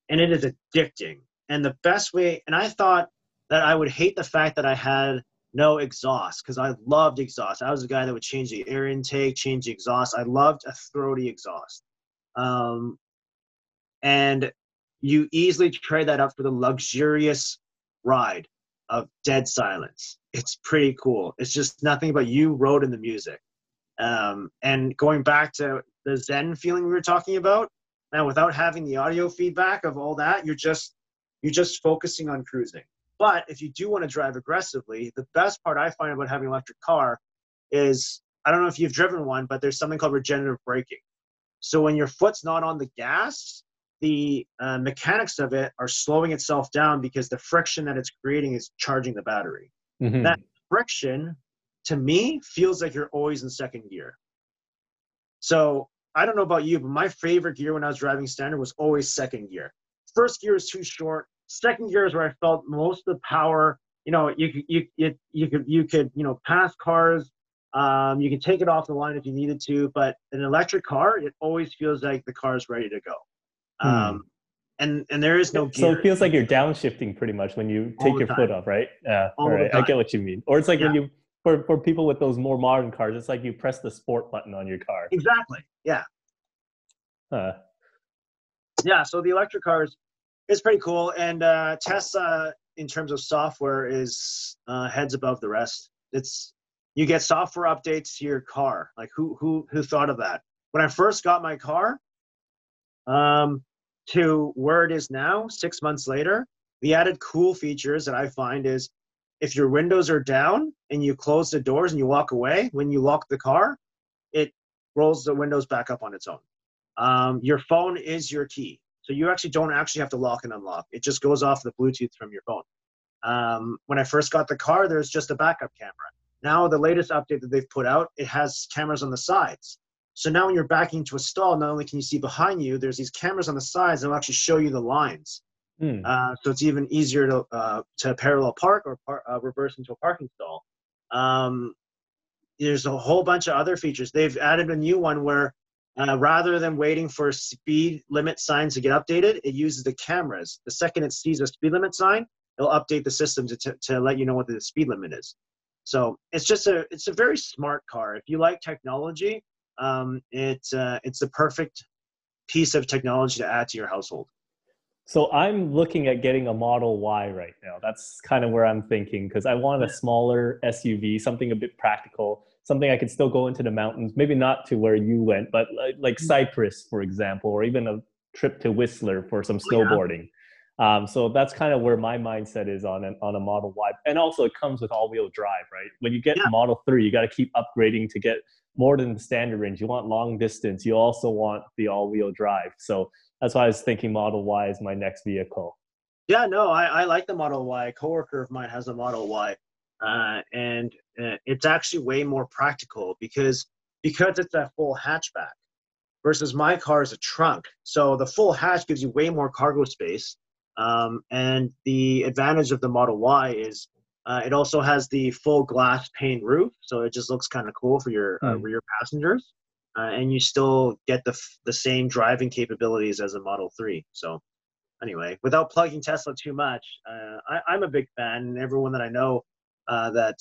and it is addicting. And the best way, and I thought that I would hate the fact that I had no exhaust because I loved exhaust. I was the guy that would change the air intake, change the exhaust. I loved a throaty exhaust. Um, and you easily trade that up for the luxurious ride of dead silence. It's pretty cool. It's just nothing but you, road, and the music. Um, and going back to the Zen feeling we were talking about, now without having the audio feedback of all that, you're just, You're just focusing on cruising. But if you do want to drive aggressively, the best part I find about having an electric car is, I don't know if you've driven one, but there's something called regenerative braking. So when your foot's not on the gas, the uh, mechanics of it are slowing itself down because the friction that it's creating is charging the battery. Mm-hmm. That friction, to me, feels like you're always in second gear. So I don't know about you, but my favorite gear when I was driving standard was always second gear. First gear is too short. Second gear is where I felt most of the power. You know, you you you you could you could you know pass cars. Um, you can take it off the line if you needed to. But an electric car, it always feels like the car is ready to go. Um, hmm. And and there is no gear. So it feels like you're downshifting pretty much when you take your time. Foot off, right? Yeah. All, all right. I get what you mean. Or it's like yeah. when you for for people with those more modern cars, it's like you press the sport button on your car. Exactly. Yeah. Huh. Yeah, so the electric cars is pretty cool. And uh, Tesla, in terms of software, is uh, heads above the rest. It's you get software updates to your car. Like, who who who thought of that? When I first got my car, um, to where it is now, six months later. The added cool features that I find is if your windows are down and you close the doors and you walk away, when you lock the car, it rolls the windows back up on its own. Um, your phone is your key. So you actually don't actually have to lock and unlock. It just goes off the Bluetooth from your phone. Um, when I first got the car, there's just a backup camera. Now the latest update that they've put out, it has cameras on the sides. So now when you're backing to a stall, not only can you see behind you, there's these cameras on the sides that will actually show you the lines. Mm. Uh, so it's even easier to uh, to parallel park or par uh, reverse into a parking stall. Um, there's a whole bunch of other features. They've added a new one where uh, rather than waiting for speed limit signs to get updated, it uses the cameras. The second it sees a speed limit sign, it'll update the system to, to, to let you know what the speed limit is. So it's just a, it's a very smart car. If you like technology, um, it's, uh, it's the perfect piece of technology to add to your household. So I'm looking at getting a Model Y right now. That's kind of where I'm thinking, because I want a smaller S U V, something a bit practical, something I could still go into the mountains, maybe not to where you went, but like, like Cyprus, for example, or even a trip to Whistler for some snowboarding. Yeah. Um, so that's kind of where my mindset is on, an, on a Model Y. And also it comes with all-wheel drive, right? When you get yeah. Model three, you got to keep upgrading to get more than the standard range. You want long distance. You also want the all-wheel drive. So that's why I was thinking Model Y is my next vehicle. Yeah, no, I, I like the Model Y. A coworker of mine has a Model Y, uh, and uh, it's actually way more practical because because it's a full hatchback versus my car is a trunk. So the full hatch gives you way more cargo space, um, and the advantage of the Model Y is uh, it also has the full glass pane roof, so it just looks kind of cool for your uh, mm. rear passengers. Uh, and you still get the, f the same driving capabilities as a Model three. So anyway, without plugging Tesla too much, uh, I, I'm a big fan, and everyone that I know uh, that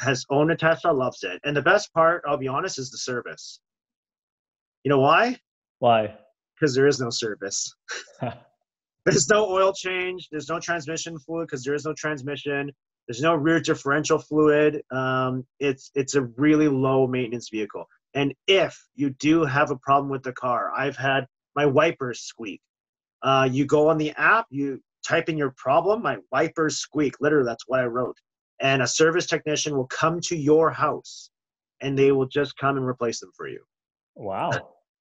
has owned a Tesla loves it. And the best part, I'll be honest, is the service. You know why? Why? Because there is no service. There's no oil change. There's no transmission fluid because there is no transmission. There's no rear differential fluid. Um, it's, it's a really low maintenance vehicle. And if you do have a problem with the car, I've had my wipers squeak. Uh, you go on the app, you type in your problem, my wipers squeak. Literally, that's what I wrote. And a service technician will come to your house, and they will just come and replace them for you. Wow.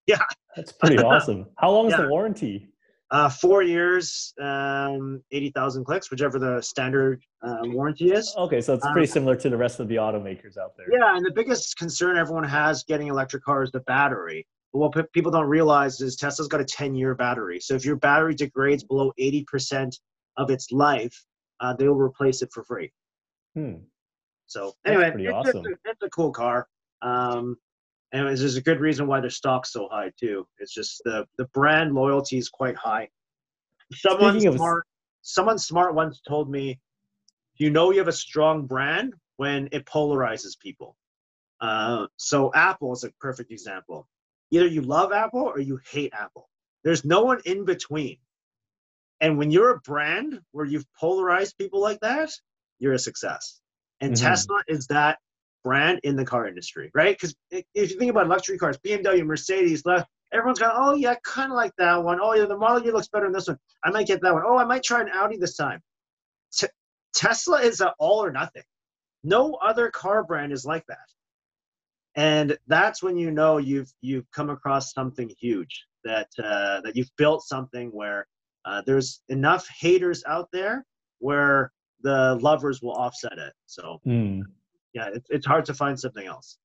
Yeah. That's pretty awesome. How long is yeah. the warranty? Uh, four years, um, eighty thousand clicks, whichever the standard uh, warranty is. Okay, so it's pretty um, similar to the rest of the automakers out there. Yeah, and the biggest concern everyone has getting electric car is the battery. But what pe people don't realize is Tesla's got a ten year battery. So if your battery degrades below eighty percent of its life, uh, they will replace it for free. Hmm. So anyway, it's, awesome. it's, a, it's a cool car. Um, Anyways, there's a good reason why their stock's so high, too. It's just the, the brand loyalty is quite high. Someone smart, someone smart once told me, you know you have a strong brand when it polarizes people. Uh, so Apple is a perfect example. Either you love Apple or you hate Apple. There's no one in between. And when you're a brand where you've polarized people like that, you're a success. And mm-hmm. Tesla is that brand in the car industry, right? Because if you think about luxury cars, B M W, Mercedes, everyone's going, oh yeah, kind of like that one. Oh yeah, the Model Y looks better than this one. I might get that one. Oh, I might try an Audi this time. T Tesla is an all or nothing. No other car brand is like that. And that's when you know you've you've come across something huge, that uh, that you've built something where uh, there's enough haters out there where the lovers will offset it. So. Mm. Yeah, it's it's hard to find something else.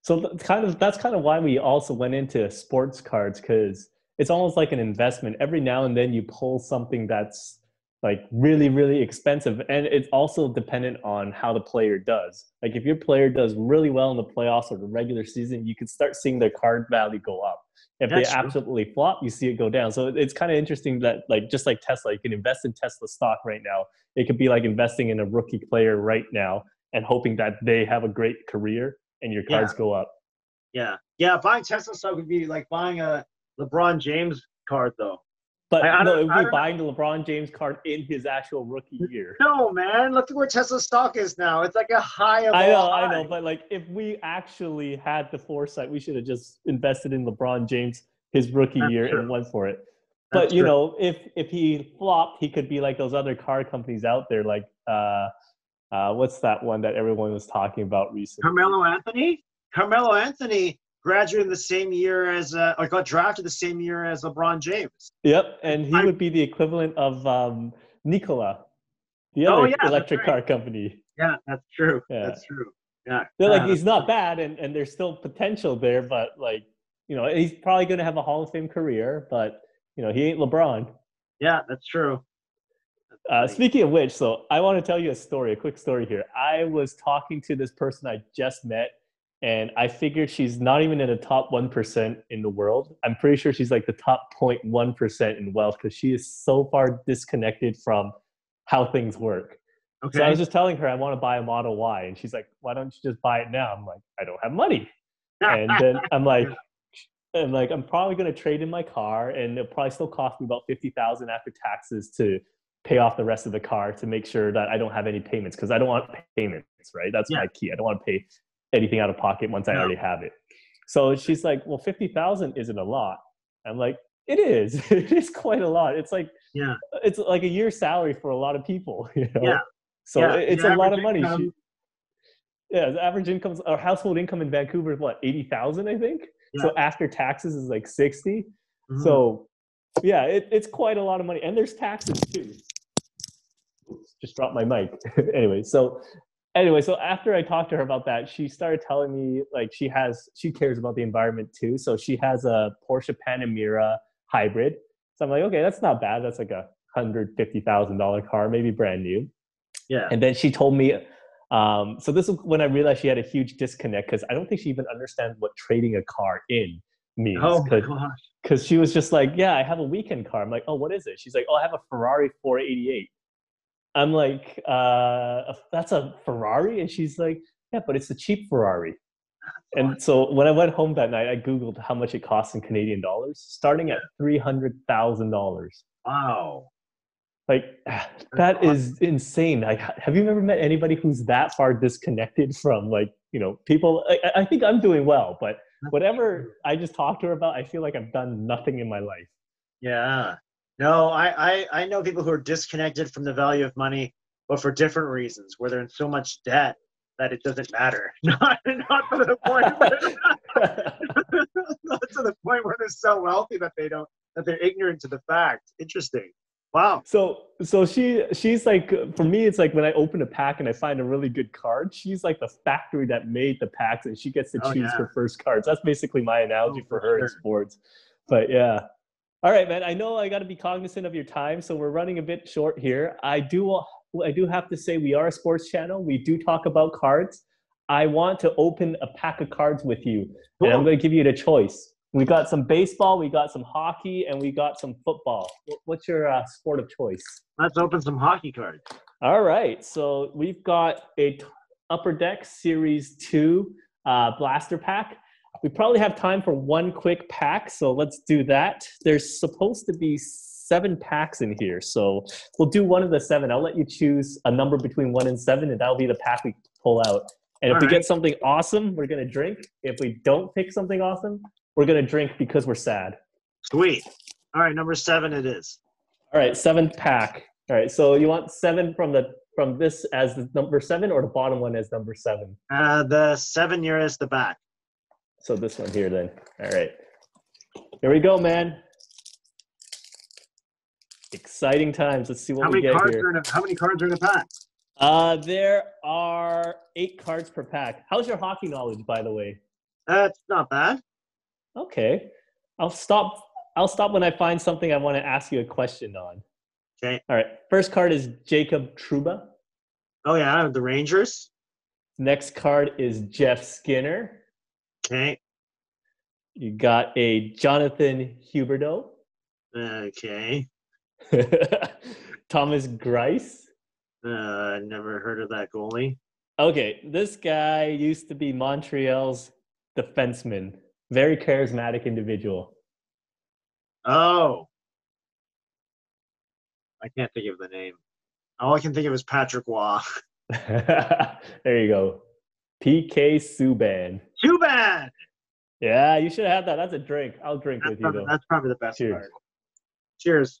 So that's kind of that's kind of why we also went into sports cards, because it's almost like an investment. Every now and then you pull something that's like really really expensive, and it's also dependent on how the player does. Like if your player does really well in the playoffs or the regular season, you could start seeing their card value go up. If that's they true. absolutely flop, you see it go down. So it's kind of interesting that like just like Tesla, you can invest in Tesla stock right now. It could be like investing in a rookie player right now and hoping that they have a great career and your cards yeah. go up. Yeah. Yeah, buying Tesla stock would be like buying a LeBron James card, though. But like, I no, it would be buying know. the LeBron James card in his actual rookie year. No, man. Look at where Tesla stock is now. It's like a high of I know, high. I know. But like if we actually had the foresight, we should have just invested in LeBron James his rookie That's year true. and went for it. But you know, if if he flopped, he could be like those other car companies out there, like uh, uh, what's that one that everyone was talking about recently? Carmelo Anthony. Carmelo Anthony graduated the same year as, uh, or got drafted the same year as LeBron James. Yep, and he I, would be the equivalent of um, Nikola, the other oh, yeah, electric right. car company. Yeah, that's true. Yeah. That's true. Yeah, they're like uh, he's not bad, and and there's still potential there, but like you know, he's probably going to have a Hall of Fame career, but. You know, he ain't LeBron. Yeah, that's true. Uh, speaking of which, so I want to tell you a story, a quick story here. I was talking to this person I just met, and I figured she's not even in the top one percent in the world. I'm pretty sure she's like the top zero point one percent in wealth because she is so far disconnected from how things work. Okay. So I was just telling her I want to buy a Model Y, and she's like, why don't you just buy it now? I'm like, I don't have money. And then I'm like... And like, I'm probably going to trade in my car, and it'll probably still cost me about fifty thousand dollars after taxes to pay off the rest of the car to make sure that I don't have any payments, because I don't want payments, right? That's yeah. my key. I don't want to pay anything out of pocket once I no. already have it. So she's like, well, fifty thousand dollars isn't a lot. I'm like, it is. It is quite a lot. It's like, yeah, it's like a year's salary for a lot of people, you know? Yeah. So yeah. it's yeah, a lot of money. She, yeah, the average income, or household income in Vancouver is what, eighty thousand dollars, I think? Yeah. So after taxes is like sixty. Mm-hmm. So yeah, it, it's quite a lot of money. And there's taxes too. Oops, just dropped my mic. anyway, so anyway, so after I talked to her about that, she started telling me like she has, she cares about the environment too. So she has a Porsche Panamera hybrid. So I'm like, okay, that's not bad. That's like a one hundred fifty thousand dollars car, maybe brand new. Yeah. And then she told me, Um, so this is when I realized she had a huge disconnect, because I don't think she even understands what trading a car in means. Oh, my gosh. Because she was just like, yeah, I have a weekend car. I'm like, oh, what is it? She's like, oh, I have a Ferrari four eighty-eight. I'm like, uh, that's a Ferrari? And she's like, yeah, but it's a cheap Ferrari. And so when I went home that night, I Googled how much it costs in Canadian dollars, starting at three hundred thousand dollars. Wow. Like, that is insane. Like, have you ever met anybody who's that far disconnected from, like, you know, people? I, I think I'm doing well, but whatever I just talked to her about, I feel like I've done nothing in my life. Yeah. No, I, I, I know people who are disconnected from the value of money, but for different reasons, where they're in so much debt that it doesn't matter. Not, not to the point where, not to the point where they're so wealthy that they don't, that they're ignorant to the fact. Interesting. Wow. So, so she, she's like, for me, it's like when I open a pack and I find a really good card, she's like the factory that made the packs, and she gets to oh, choose yeah. her first cards. That's basically my analogy oh, for her sure. in sports. But yeah. All right, man. I know I got to be cognizant of your time, so we're running a bit short here. I do, I do have to say we are a sports channel. We do talk about cards. I want to open a pack of cards with you, cool. and I'm going to give you the choice. We got some baseball, we got some hockey, and we got some football. What's your uh, sport of choice? Let's open some hockey cards. All right. So we've got a Upper Deck Series two uh, blaster pack. We probably have time for one quick pack, so let's do that. There's supposed to be seven packs in here, so we'll do one of the seven. I'll let you choose a number between one and seven, and that'll be the pack we pull out. And if All we right. get something awesome, we're going to drink. If we don't pick something awesome, we're going to drink because we're sad. Sweet. All right, number seven it is. All right, seven pack. All right, so you want seven from the from this as the number seven, or the bottom one as number seven? Uh, the seven nearest the back. So this one here then. All right. Here we go, man. Exciting times. Let's see what how we get here. A, how many cards are in the pack? Uh, there are eight cards per pack. How's your hockey knowledge, by the way? That's uh, not bad. Okay. I'll stop I'll stop when I find something I want to ask you a question on. Okay. All right. First card is Jacob Trouba. Oh yeah, the Rangers. Next card is Jeff Skinner. Okay. You got a Jonathan Huberdeau. Okay. Thomas Grice. Uh, never heard of that goalie. Okay, this guy used to be Montreal's defenseman. Very charismatic individual. Oh. I can't think of the name. All I can think of is Patrick Waugh. There you go. P K Subban. Subban! Yeah, you should have that. That's a drink. I'll drink that's with probably, you, though. That's probably the best Cheers. Part. Cheers.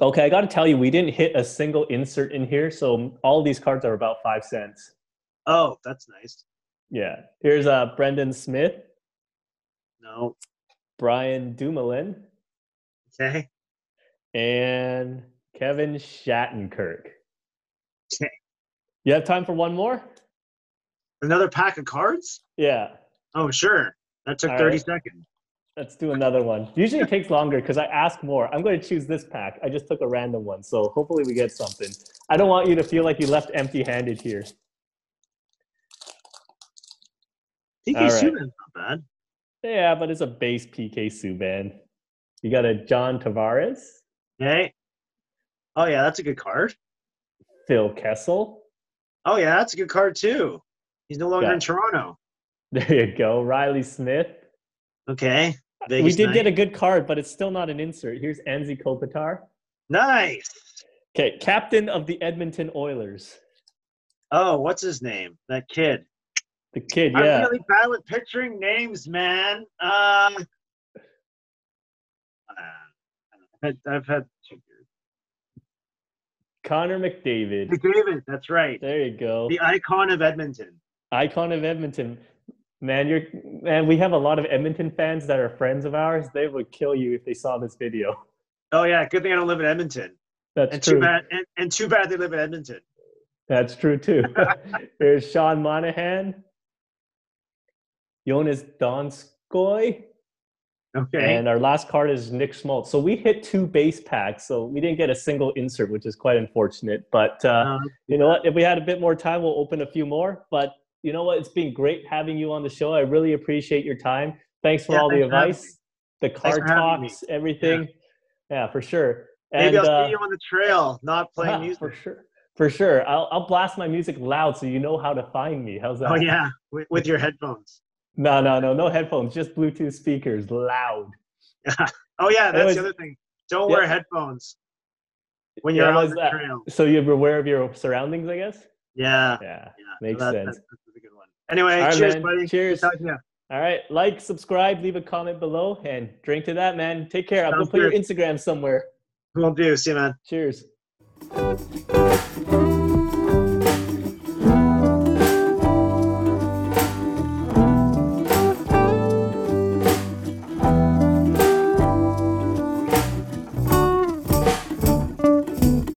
Okay, I got to tell you, we didn't hit a single insert in here, so all these cards are about five cents. Oh, that's nice. Yeah. Here's uh, Brendan Smith. No. Brian Dumoulin. Okay. And Kevin Shattenkirk. Okay. You have time for one more? Another pack of cards? Yeah. Oh, sure. That took thirty seconds. Let's do another one. Usually it takes longer because I ask more. I'm going to choose this pack. I just took a random one, so hopefully we get something. I don't want you to feel like you left empty-handed here. P K right. Subban's not bad. Yeah, but it's a base P K Subban. You got a John Tavares. Okay. Oh, yeah, that's a good card. Phil Kessel. Oh, yeah, that's a good card, too. He's no longer yeah. in Toronto. There you go. Riley Smith. Okay. Vegas we did night. Get a good card, but it's still not an insert. Here's Anzi Kopitar. Nice. Okay, captain of the Edmonton Oilers. Oh, what's his name? That kid. The kid, yeah. I'm really bad with picturing names, man. Uh, uh, I've had two years. Connor McDavid. McDavid, that's right. There you go. The icon of Edmonton. Icon of Edmonton. Man, you're man, we have a lot of Edmonton fans that are friends of ours. They would kill you if they saw this video. Oh yeah, good thing I don't live in Edmonton. That's and true. Too bad, and, and too bad they live in Edmonton. That's true too. There's Sean Monahan, Jonas Donskoy. Okay. And our last card is Nick Schmaltz. So we hit two base packs, so we didn't get a single insert, which is quite unfortunate. But uh, um, you know what? If we had a bit more time, we'll open a few more. But you know what? It's been great having you on the show. I really appreciate your time. Thanks for yeah, all thanks the advice, the card talks, everything. Yeah. yeah, for sure. Maybe and, I'll uh, see you on the trail, not playing yeah, music. For sure. For sure. I'll, I'll blast my music loud so you know how to find me. How's that? Oh, yeah. With, with your headphones. No, no, no. No headphones. Just Bluetooth speakers. Loud. oh, yeah. That's Anyways, the other thing. Don't yeah. wear headphones when you're yeah, on the that? trail. So you're aware of your surroundings, I guess? Yeah. Yeah. yeah. Makes so that, sense. That's, that's a good one. Anyway, right, cheers, man. buddy. Cheers. All right. Like, subscribe, leave a comment below, and drink to that, man. Take care. Sounds I'm going to put your Instagram somewhere. Will do. See you, man. Cheers.